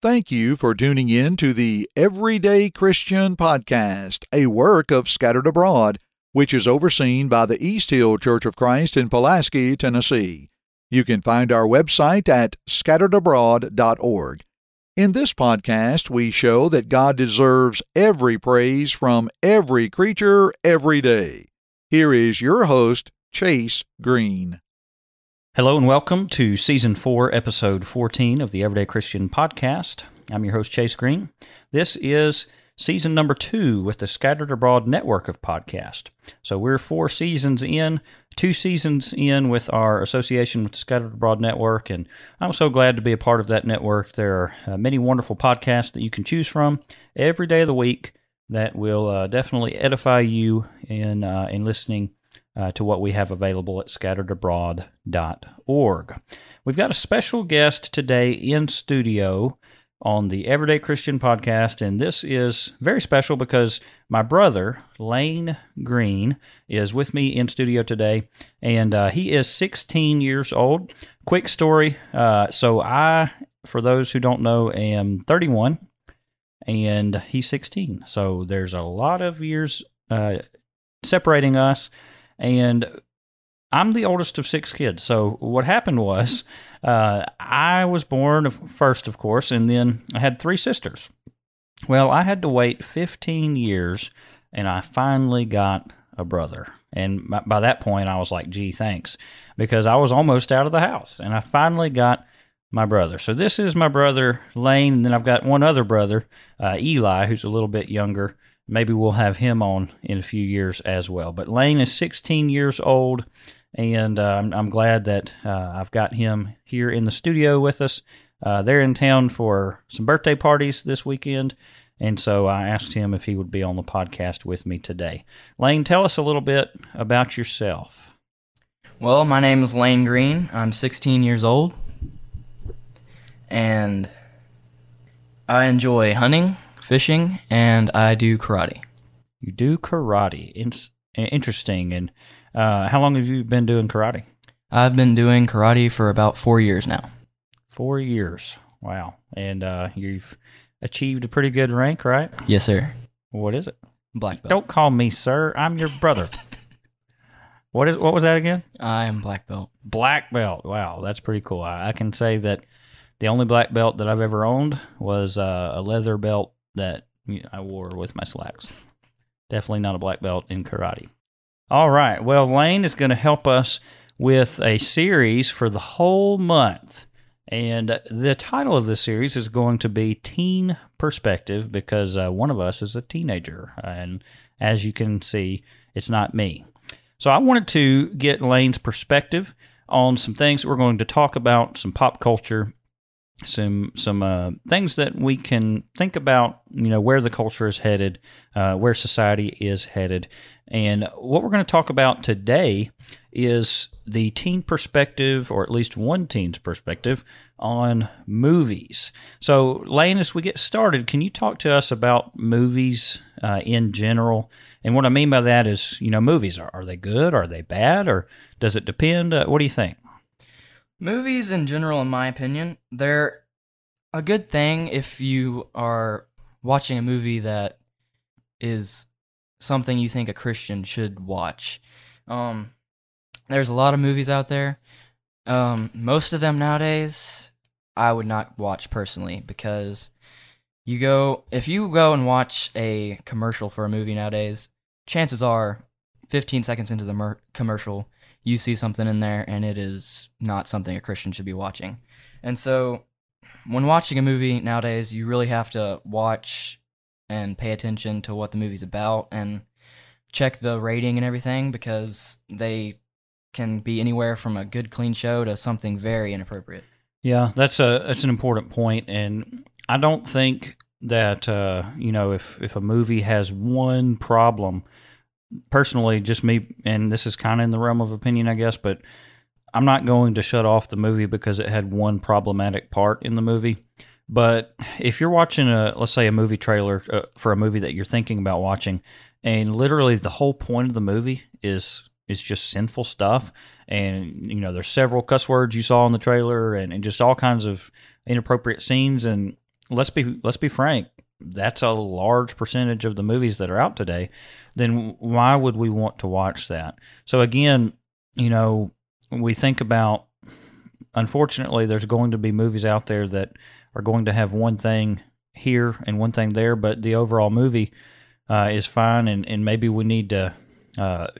Thank you for tuning in to the Everyday Christian Podcast, a work of Scattered Abroad, which is overseen by the East Hill Church of Christ in Pulaski, Tennessee. You can find our website at scatteredabroad.org. In this podcast, we show that God deserves every praise from every creature every day. Here is your host, Chase Green. Hello and welcome to Season 4, Episode 14 of the Everyday Christian Podcast. I'm your host, Chase Green. This is Season number 2 with the Scattered Abroad network of podcasts. So we're two seasons in with our association with the Scattered Abroad network, and I'm so glad to be a part of that network. There are many wonderful podcasts that you can choose from every day of the week that will definitely edify you in listening to what we have available at scatteredabroad.org. We've got a special guest today in studio on the Everyday Christian Podcast, and this is very special because my brother, Lane Green, is with me in studio today, and he is 16 years old. Quick story, so I, for those who don't know, am 31, and he's 16, so there's a lot of years separating us. And I'm the oldest of six kids, so what happened was I was born first, of course, and then I had three sisters. Well, I had to wait 15 years, and I finally got a brother. And by that point, I was like, gee, thanks, because I was almost out of the house, and I finally got my brother. So this is my brother, Lane, and then I've got one other brother, Eli, who's a little bit younger. Maybe we'll have him on in a few years as well. But Lane is 16 years old, and I'm glad that I've got him here in the studio with us. They're in town for some birthday parties this weekend, and so I asked him if he would be on the podcast with me today. Lane, tell us a little bit about yourself. Well, my name is Lane Green. I'm 16 years old, and I enjoy hunting, fishing, and I do karate. You do karate. It's interesting. And how long have you been doing karate? I've been doing karate for about 4 years now. 4 years. Wow. And you've achieved a pretty good rank, right? Yes, sir. What is it? Black belt. Don't call me sir. I'm your brother. What was that again? I am black belt. Black belt. Wow, that's pretty cool. I can say that the only black belt that I've ever owned was a leather belt that I wore with my slacks. Definitely not a black belt in karate. All right. Well, Lane is going to help us with a series for the whole month. And the title of this series is going to be Teen Perspective, because one of us is a teenager. And as you can see, it's not me. So I wanted to get Lane's perspective on some things we're going to talk about, some pop culture, some things that we can think about, you know, where the culture is headed, where society is headed. And what we're going to talk about today is the teen perspective, or at least one teen's perspective, on movies. So, Lane, as we get started, can you talk to us about movies in general? And what I mean by that is, you know, movies. Are they good? Are they bad? Or does it depend? What do you think? Movies in general, in my opinion, they're a good thing if you are watching a movie that is something you think a Christian should watch. There's a lot of movies out there. Most of them nowadays I would not watch personally, because if you go and watch a commercial for a movie nowadays, chances are 15 seconds into the commercial, you see something in there, and it is not something a Christian should be watching. And so when watching a movie nowadays, you really have to watch and pay attention to what the movie's about and check the rating and everything, because they can be anywhere from a good, clean show to something very inappropriate. Yeah, that's an important point, and I don't think that, you know, if a movie has one problem, personally, just me, and this is kind of in the realm of opinion, I guess, but I'm not going to shut off the movie because it had one problematic part in the movie. But if you're watching, let's say, a movie trailer for a movie that you're thinking about watching, and literally the whole point of the movie is just sinful stuff, and, you know, there's several cuss words you saw in the trailer, and just all kinds of inappropriate scenes, and let's be frank, that's a large percentage of the movies that are out today, then why would we want to watch that? So again, you know, we think about, unfortunately, there's going to be movies out there that are going to have one thing here and one thing there, but the overall movie is fine, and maybe we need to,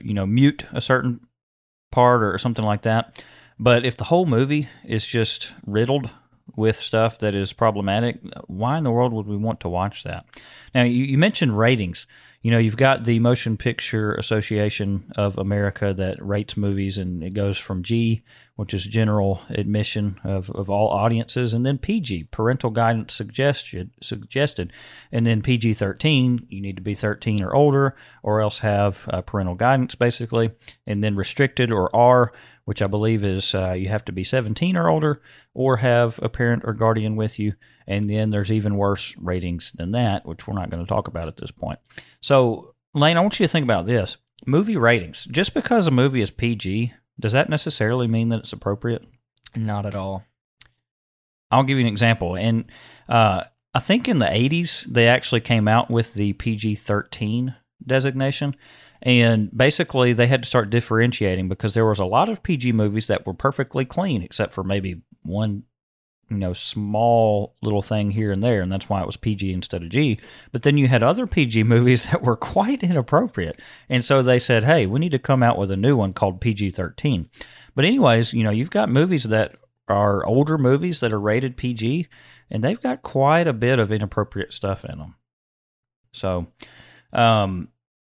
you know, mute a certain part or something like that. But if the whole movie is just riddled with stuff that is problematic, why in the world would we want to watch that? Now, you mentioned ratings. You know, you've got the Motion Picture Association of America that rates movies, and it goes from G, which is general admission of all audiences, and then PG, parental guidance suggested, and then PG-13, you need to be 13 or older, or else have parental guidance, basically, and then restricted, or R, which I believe is you have to be 17 or older, or have a parent or guardian with you, and then there's even worse ratings than that, which we're not going to talk about at this point. So, Lane, I want you to think about this. Movie ratings. Just because a movie is PG, does that necessarily mean that it's appropriate? Not at all. I'll give you an example. And I think in the 80s, they actually came out with the PG-13 designation. And basically, they had to start differentiating because there was a lot of PG movies that were perfectly clean, except for maybe one, you know, small little thing here and there, and that's why it was PG instead of G. But then you had other PG movies that were quite inappropriate. And so they said, hey, we need to come out with a new one called PG-13. But anyways, you know, you've got movies that are older movies that are rated PG, and they've got quite a bit of inappropriate stuff in them. So,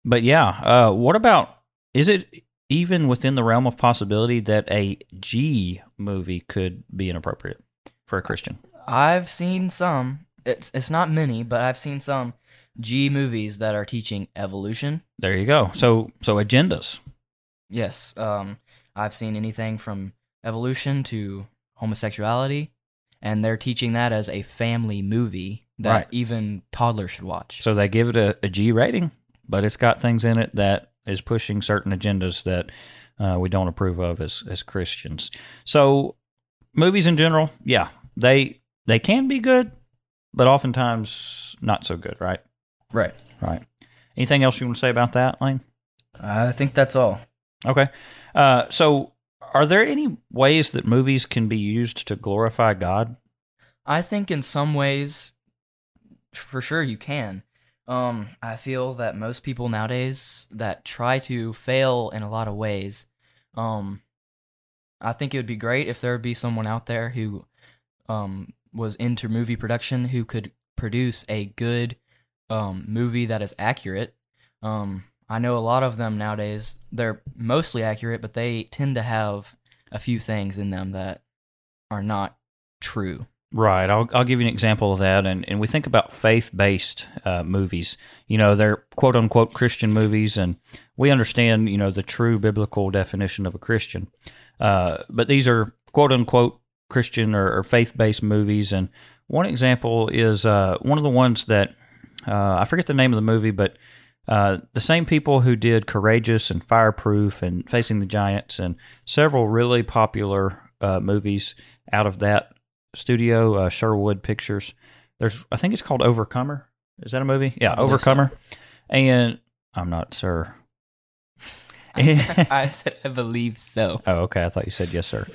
but yeah, what about, is it even within the realm of possibility that a G movie could be inappropriate? For a Christian, I've seen some. It's not many, but I've seen some G movies that are teaching evolution. There you go. So agendas. Yes, I've seen anything from evolution to homosexuality, and they're teaching that as a family movie that even toddlers should watch. So they give it a G rating, but it's got things in it that is pushing certain agendas that we don't approve of as Christians. So movies in general, yeah. They can be good, but oftentimes not so good, right? Right. Anything else you want to say about that, Lane? I think that's all. Okay. So are there any ways that movies can be used to glorify God? I think in some ways, for sure you can. I feel that most people nowadays that try to fail in a lot of ways, I think it would be great if there would be someone out there who was into movie production who could produce a good movie that is accurate. I know a lot of them nowadays, they're mostly accurate, but they tend to have a few things in them that are not true. Right. I'll give you an example of that. And we think about faith-based movies. You know, they're quote-unquote Christian movies, and we understand, you know, the true biblical definition of a Christian. But these are quote-unquote Christian or faith-based movies, and one example is one of the ones that, I forget the name of the movie, but the same people who did Courageous and Fireproof and Facing the Giants and several really popular movies out of that studio, Sherwood Pictures. There's, I think it's called Overcomer. Is that a movie? Yeah, Overcomer. So. And I'm not sure. I said, I believe so. Oh, okay. I thought you said yes, sir.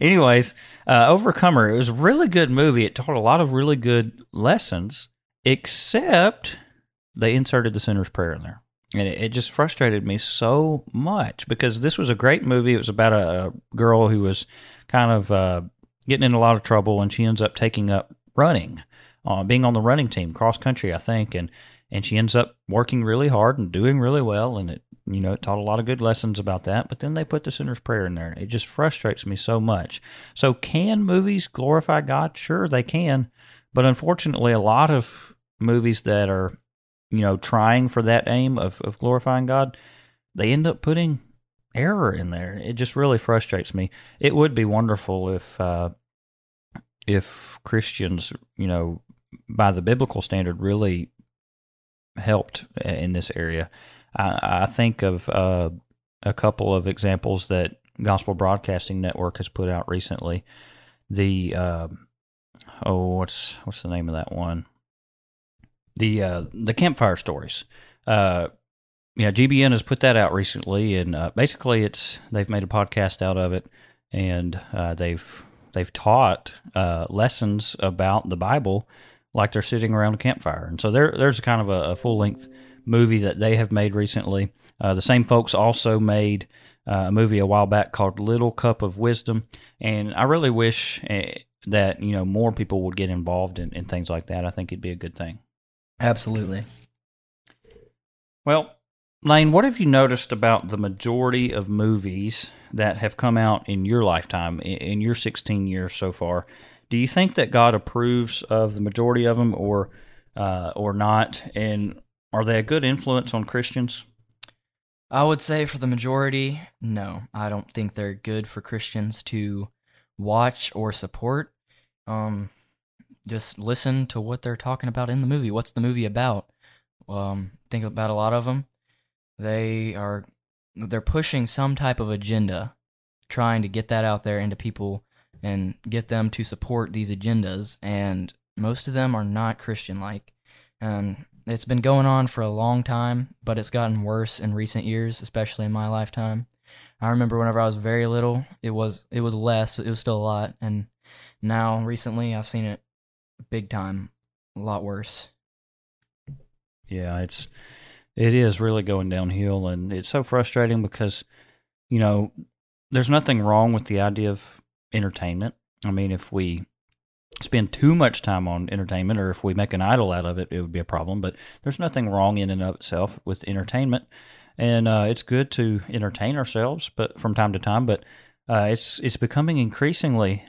Anyways, Overcomer, it was a really good movie. It taught a lot of really good lessons, except they inserted the sinner's prayer in there. And it just frustrated me so much because this was a great movie. It was about a girl who was kind of getting in a lot of trouble, and she ends up taking up running, being on the running team, cross country, I think. And she ends up working really hard and doing really well, and it taught a lot of good lessons about that, but then they put the sinner's prayer in there. It just frustrates me so much. So can movies glorify God? Sure, they can, but unfortunately, a lot of movies that are, you know, trying for that aim of glorifying God, they end up putting error in there. It just really frustrates me. It would be wonderful if Christians, you know, by the biblical standard, really helped in this area. I think of a couple of examples that Gospel Broadcasting Network has put out recently. The what's the name of that one? The Campfire Stories. Yeah, GBN has put that out recently, and basically they've made a podcast out of it, and they've taught lessons about the Bible like they're sitting around a campfire. And so there's kind of a full-length movie that they have made recently. The same folks also made a movie a while back called Little Cup of Wisdom, and I really wish that more people would get involved in things like that. I think it'd be a good thing. Absolutely. Well, Lane, what have you noticed about the majority of movies that have come out in your lifetime, in your 16 years so far? Do you think that God approves of the majority of them, or not? And are they a good influence on Christians? I would say for the majority, no. I don't think they're good for Christians to watch or support. Just listen to what they're talking about in the movie. What's the movie about? Think about a lot of them. They're pushing some type of agenda, trying to get that out there into people and get them to support these agendas. And most of them are not Christian-like. And it's been going on for a long time, but it's gotten worse in recent years, especially in my lifetime. I remember whenever I was very little, it was less, but it was still a lot. And now, recently, I've seen it big time, a lot worse. Yeah, it is really going downhill, and it's so frustrating because, there's nothing wrong with the idea of entertainment. I mean, if we spend too much time on entertainment, or if we make an idol out of it, it would be a problem. But there's nothing wrong in and of itself with entertainment, and it's good to entertain ourselves, but from time to time. But it's becoming increasingly,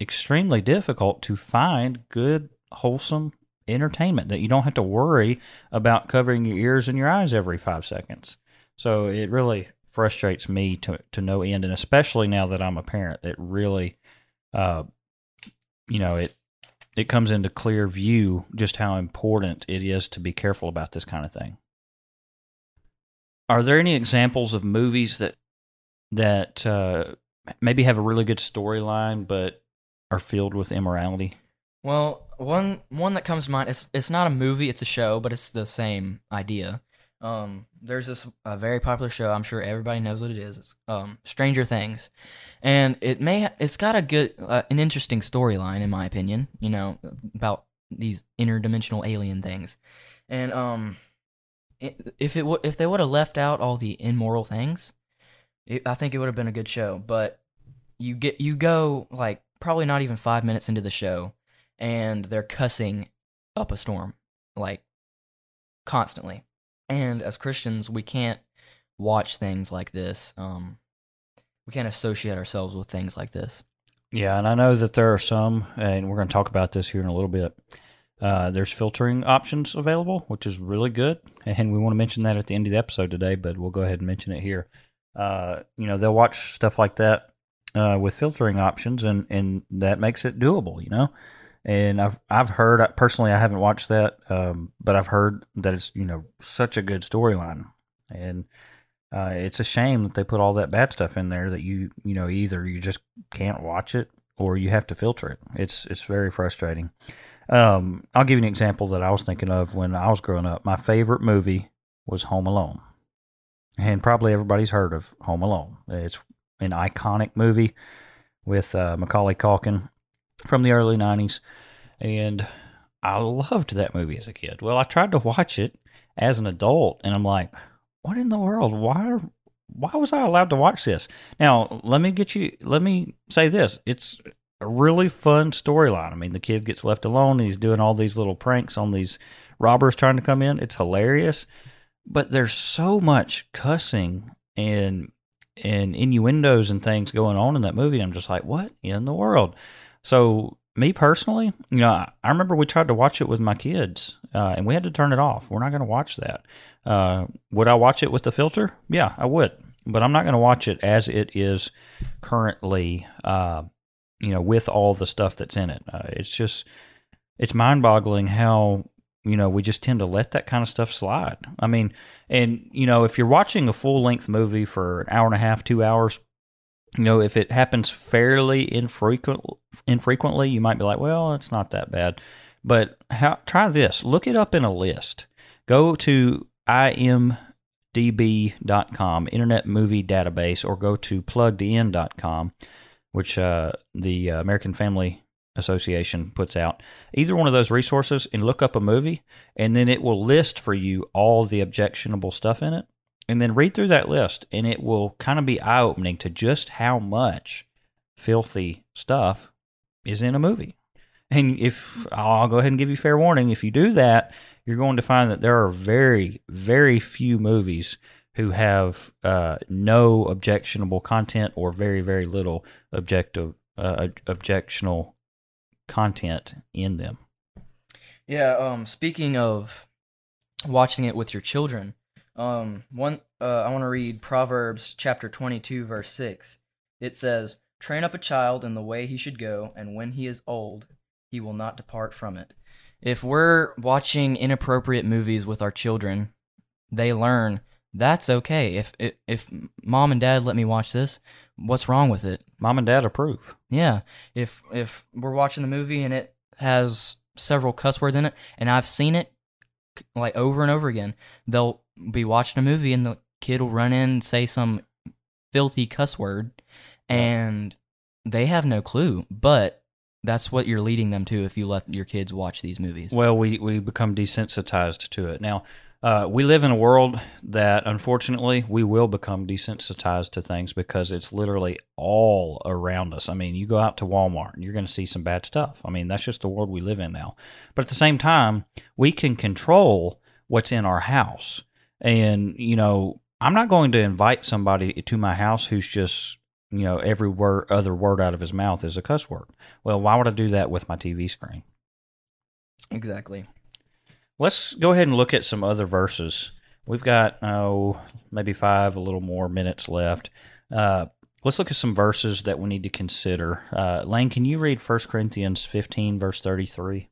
extremely difficult to find good, wholesome entertainment that you don't have to worry about covering your ears and your eyes every 5 seconds. So it really frustrates me to no end, and especially now that I'm a parent, it really, it comes into clear view just how important it is to be careful about this kind of thing. Are there any examples of movies that maybe have a really good storyline but are filled with immorality? Well, one that comes to mind, it's not a movie, it's a show, but it's the same idea. There's this very popular show, I'm sure everybody knows what it is. It's Stranger Things. And it's got a good an interesting storyline, in my opinion, about these interdimensional alien things. And if they would have left out all the immoral things, I think it would have been a good show. But you go like probably not even 5 minutes into the show, and they're cussing up a storm, like, constantly. And as Christians, we can't watch things like this. We can't associate ourselves with things like this. Yeah, and I know that there are some, and we're going to talk about this here in a little bit. There's filtering options available, which is really good, and we want to mention that at the end of the episode today, but we'll go ahead and mention it here. They'll watch stuff like that with filtering options, and that makes it doable, And I've heard, personally, I haven't watched that, but I've heard that it's, such a good storyline. And it's a shame that they put all that bad stuff in there that you either you just can't watch it or you have to filter it. It's very frustrating. I'll give you an example that I was thinking of when I was growing up. My favorite movie was Home Alone. And probably everybody's heard of Home Alone. It's an iconic movie with Macaulay Culkin from the early 90s, and I loved that movie as a kid. Well, I tried to watch it as an adult, and I'm like, what in the world? Why was I allowed to watch this? Now, let me say this. It's a really fun storyline. I mean, the kid gets left alone, and he's doing all these little pranks on these robbers trying to come in. It's hilarious, but there's so much cussing and innuendos and things going on in that movie. I'm just like, what in the world? So me personally, I remember we tried to watch it with my kids, and we had to turn it off. We're not going to watch that. Would I watch it with the filter? Yeah, I would, but I'm not going to watch it as it is currently, with all the stuff that's in it. It's mind-boggling how, we just tend to let that kind of stuff slide. I mean, and, if you're watching a full-length movie for an hour and a half, 2 hours, you know, if it happens fairly infrequently, you might be like, well, it's not that bad. But try this. Look it up in a list. Go to imdb.com, Internet Movie Database, or go to PluggedIn.com, which the American Family Association puts out. Either one of those resources, and look up a movie, and then it will list for you all the objectionable stuff in it. And then read through that list, and it will kind of be eye-opening to just how much filthy stuff is in a movie. And if I'll go ahead and give you fair warning, if you do that, you're going to find that there are very, very few movies who have no objectionable content or very, very little objectionable content in them. Yeah. Speaking of watching it with your children. I want to read Proverbs chapter 22, verse 6. It says, "Train up a child in the way he should go, and when he is old, he will not depart from it." If we're watching inappropriate movies with our children, they learn that's okay. If mom and dad let me watch this, what's wrong with it? Mom and dad approve. Yeah. If we're watching the movie and it has several cuss words in it, and I've seen it like over and over again, they'll be watching a movie and the kid will run in and say some filthy cuss word, and they have no clue. But that's what you're leading them to if you let your kids watch these movies. Well, we become desensitized to it. Now, we live in a world that, unfortunately, we will become desensitized to things because it's literally all around us. I mean, you go out to Walmart, and you're going to see some bad stuff. I mean, that's just the world we live in now. But at the same time, we can control what's in our house. And, you know, I'm not going to invite somebody to my house who's just, you know, every other word out of his mouth is a cuss word. Well, why would I do that with my TV screen? Exactly. Let's go ahead and look at some other verses. We've got, maybe a little more minutes left. Let's look at some verses that we need to consider. Lane, can you read 1 Corinthians 15, verse 33?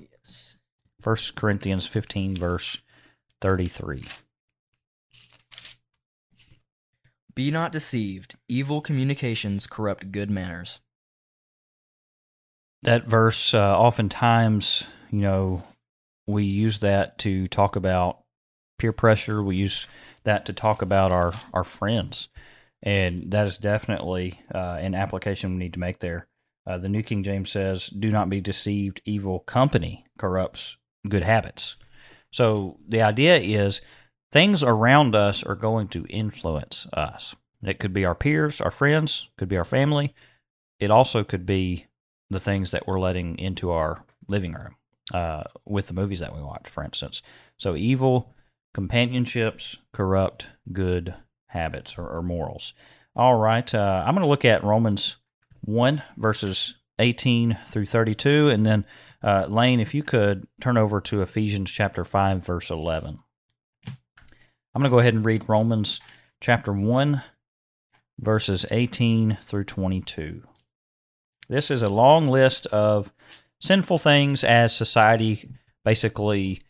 Yes. 1 Corinthians 15, verse 33. Be not deceived. Evil communications corrupt good manners. That verse, oftentimes, you know, we use that to talk about peer pressure. We use that to talk about our friends. And that is definitely an application we need to make there. The New King James says, "Do not be deceived. Evil company corrupts good habits." So the idea is things around us are going to influence us. It could be our peers, our friends, could be our family. It also could be the things that we're letting into our living room with the movies that we watch, for instance. So evil companionships corrupt good habits or morals. All right, I'm going to look at Romans 1, verses 18 through 32, and then Lane, if you could turn over to Ephesians chapter 5, verse 11. I'm going to go ahead and read Romans chapter 1, verses 18 through 22. This is a long list of sinful things as society basically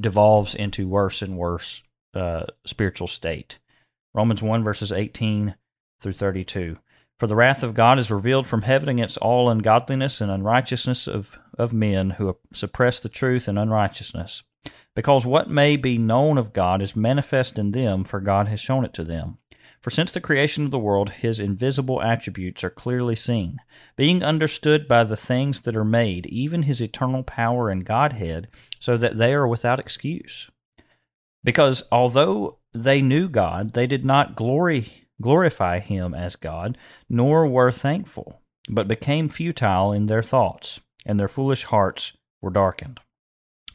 devolves into worse and worse spiritual state. Romans 1, verses 18 through 32. "For the wrath of God is revealed from heaven against all ungodliness and unrighteousness of men who suppress the truth in unrighteousness, because what may be known of God is manifest in them, for God has shown it to them. For since the creation of the world, his invisible attributes are clearly seen, being understood by the things that are made, even his eternal power and Godhead, so that they are without excuse. Because although they knew God, they did not glorify him as God, nor were thankful, but became futile in their thoughts, and their foolish hearts were darkened.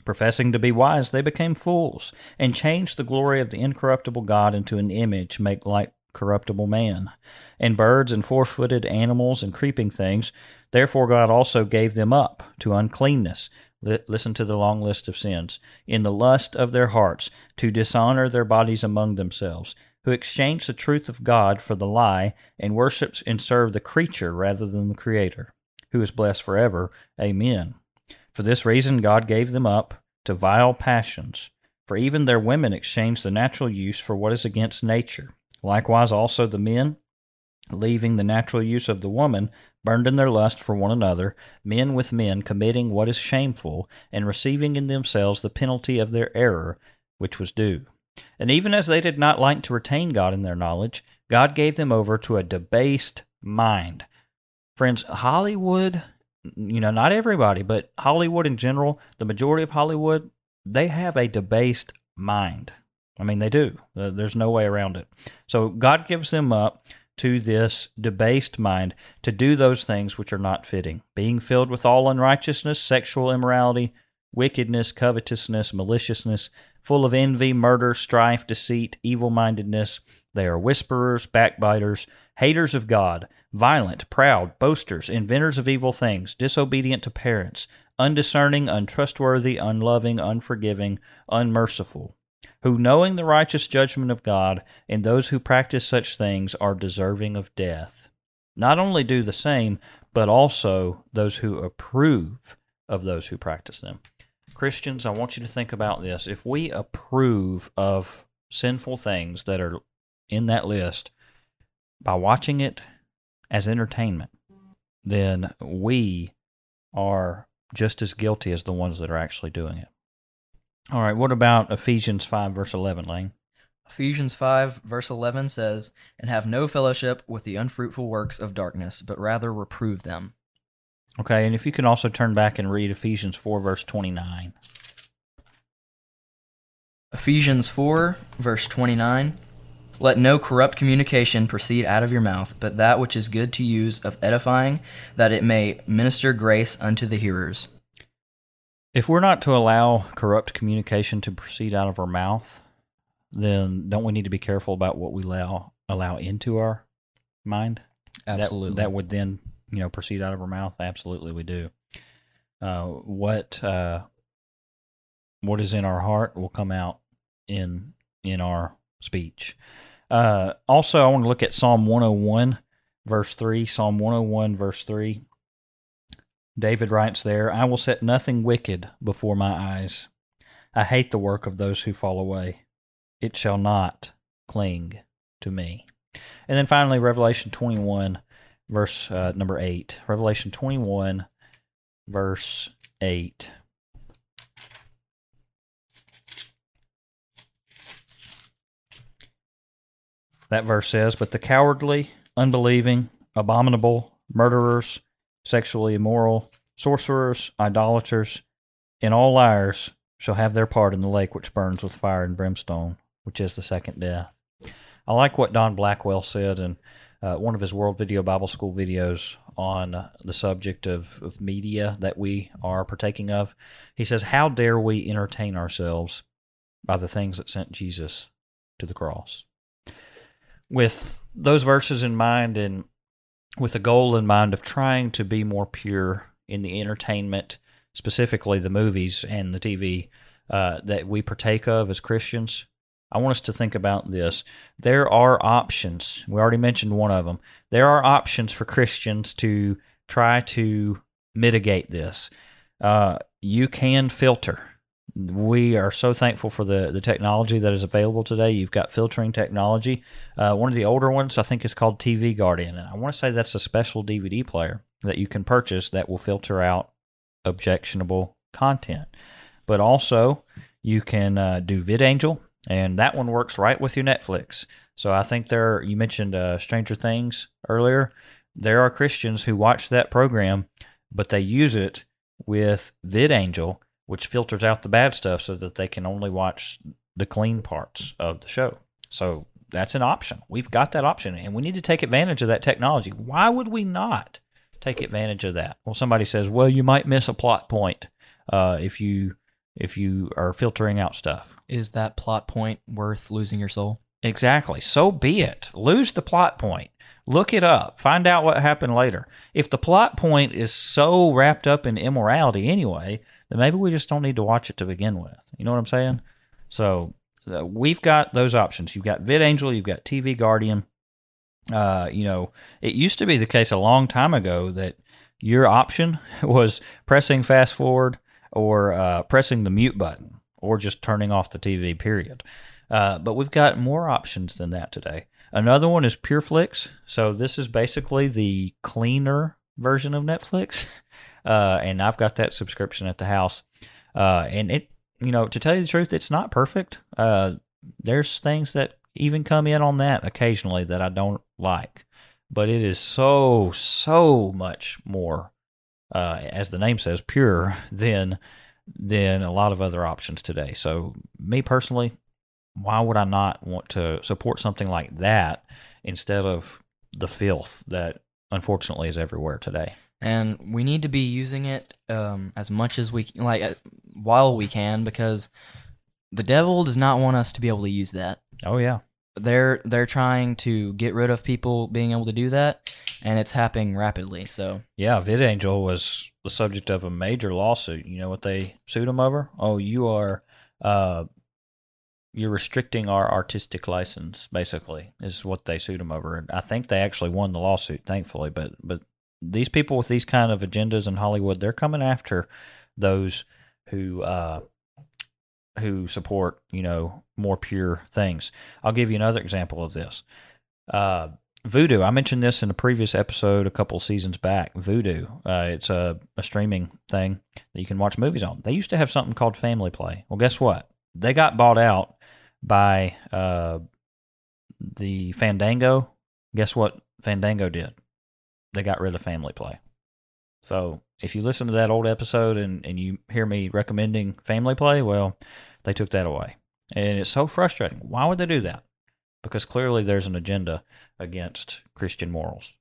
Professing to be wise, they became fools, and changed the glory of the incorruptible God into an image made like corruptible man, and birds and four-footed animals and creeping things. Therefore God also gave them up to uncleanness," listen to the long list of sins, "in the lust of their hearts, to dishonor their bodies among themselves, who exchanged the truth of God for the lie, and worships and serve the creature rather than the Creator, who is blessed forever. Amen. For this reason God gave them up to vile passions, for even their women exchanged the natural use for what is against nature. Likewise also the men leaving the natural use of the woman, burned in their lust for one another, men with men committing what is shameful, and receiving in themselves the penalty of their error, which was due. And even as they did not like to retain God in their knowledge, God gave them over to a debased mind. Friends, Hollywood, not everybody, but Hollywood in general, the majority of Hollywood, they have a debased mind. I mean, they do. There's no way around it. So God gives them up to this debased mind to do those things which are not fitting, being filled with all unrighteousness, sexual immorality, wickedness, covetousness, maliciousness, full of envy, murder, strife, deceit, evil-mindedness. They are whisperers, backbiters, haters of God, violent, proud, boasters, inventors of evil things, disobedient to parents, undiscerning, untrustworthy, unloving, unforgiving, unmerciful, who, knowing the righteous judgment of God, and those who practice such things are deserving of death. Not only do the same, but also those who approve of those who practice them. Christians, I want you to think about this. If we approve of sinful things that are in that list by watching it as entertainment, then we are just as guilty as the ones that are actually doing it. All right, what about Ephesians 5, verse 11, Lane? Ephesians 5, verse 11 says, "And have no fellowship with the unfruitful works of darkness, but rather reprove them." Okay, and if you can also turn back and read Ephesians 4, verse 29. Ephesians 4, verse 29, "Let no corrupt communication proceed out of your mouth, but that which is good to use of edifying, that it may minister grace unto the hearers." If we're not to allow corrupt communication to proceed out of our mouth, then don't we need to be careful about what we allow into our mind? Absolutely. That would then... proceed out of our mouth? Absolutely we do. What is in our heart will come out in our speech. Also, I want to look at Psalm 101, verse 3. Psalm 101, verse 3. David writes there, "I will set nothing wicked before my eyes. I hate the work of those who fall away. It shall not cling to me." And then finally, Revelation 21, verse number 8. Revelation 21, verse 8. That verse says, "But the cowardly, unbelieving, abominable, murderers, sexually immoral, sorcerers, idolaters, and all liars shall have their part in the lake which burns with fire and brimstone, which is the second death." I like what Don Blackwell said in one of his World Video Bible School videos on the subject of media that we are partaking of. He says, "How dare we entertain ourselves by the things that sent Jesus to the cross?" With those verses in mind and with the goal in mind of trying to be more pure in the entertainment, specifically the movies and the TV that we partake of as Christians, I want us to think about this. There are options. We already mentioned one of them. There are options for Christians to try to mitigate this. You can filter. We are so thankful for the technology that is available today. You've got filtering technology. One of the older ones, I think, is called TV Guardian. And I want to say that's a special DVD player that you can purchase that will filter out objectionable content. But also, you can do VidAngel. And that one works right with your Netflix. So I think you mentioned Stranger Things earlier. There are Christians who watch that program, but they use it with VidAngel, which filters out the bad stuff so that they can only watch the clean parts of the show. So that's an option. We've got that option, and we need to take advantage of that technology. Why would we not take advantage of that? Well, somebody says, well, you might miss a plot point if you are filtering out stuff. Is that plot point worth losing your soul? Exactly. So be it. Lose the plot point. Look it up. Find out what happened later. If the plot point is so wrapped up in immorality anyway, then maybe we just don't need to watch it to begin with. You know what I'm saying? So we've got those options. You've got VidAngel. You've got TV Guardian. It used to be the case a long time ago that your option was pressing fast forward, or pressing the mute button, or just turning off the TV, period. But we've got more options than that today. Another one is Pure Flix. So this is basically the cleaner version of Netflix. And I've got that subscription at the house. And it, you know, to tell you the truth, it's not perfect. There's things that even come in on that occasionally that I don't like. But it is so, so much more, as the name says, pure than a lot of other options today. So me personally, why would I not want to support something like that instead of the filth that unfortunately is everywhere today? And we need to be using it as much as we can, while we can, because the devil does not want us to be able to use that. Oh, yeah. They're trying to get rid of people being able to do that, and it's happening rapidly. So yeah, VidAngel was the subject of a major lawsuit. You know what they sued them over? Oh, you are you're restricting our artistic license, basically, is what they sued them over. And I think they actually won the lawsuit, thankfully. But these people with these kind of agendas in Hollywood, they're coming after those who support, you know, more pure things. I'll give you another example of this. Vudu, I mentioned this in a previous episode a couple seasons back. Vudu, it's a streaming thing that you can watch movies on. They used to have something called Family Play. Well, guess what? They got bought out by the Fandango. Guess what Fandango did? They got rid of Family Play. So if you listen to that old episode and you hear me recommending Family Play, well, they took that away. And it's so frustrating. Why would they do that? Because clearly there's an agenda against Christian morals.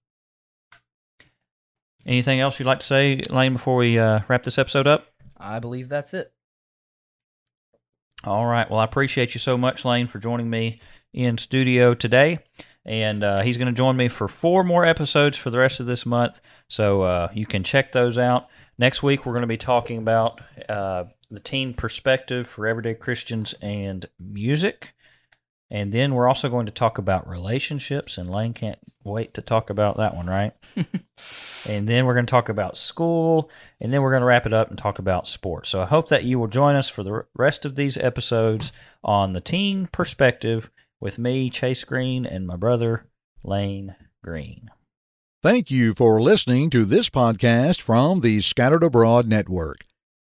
Anything else you'd like to say, Lane, before we wrap this episode up? I believe that's it. All right. Well, I appreciate you so much, Lane, for joining me in studio today. And he's going to join me for 4 more episodes for the rest of this month. So you can check those out. Next week, we're going to be talking about the teen perspective for everyday Christians and music. And then we're also going to talk about relationships. And Lane can't wait to talk about that one, right? And then we're going to talk about school. And then we're going to wrap it up and talk about sports. So I hope that you will join us for the rest of these episodes on the teen perspective with me, Chase Green, and my brother, Lane Green. Thank you for listening to this podcast from the Scattered Abroad Network.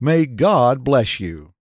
May God bless you.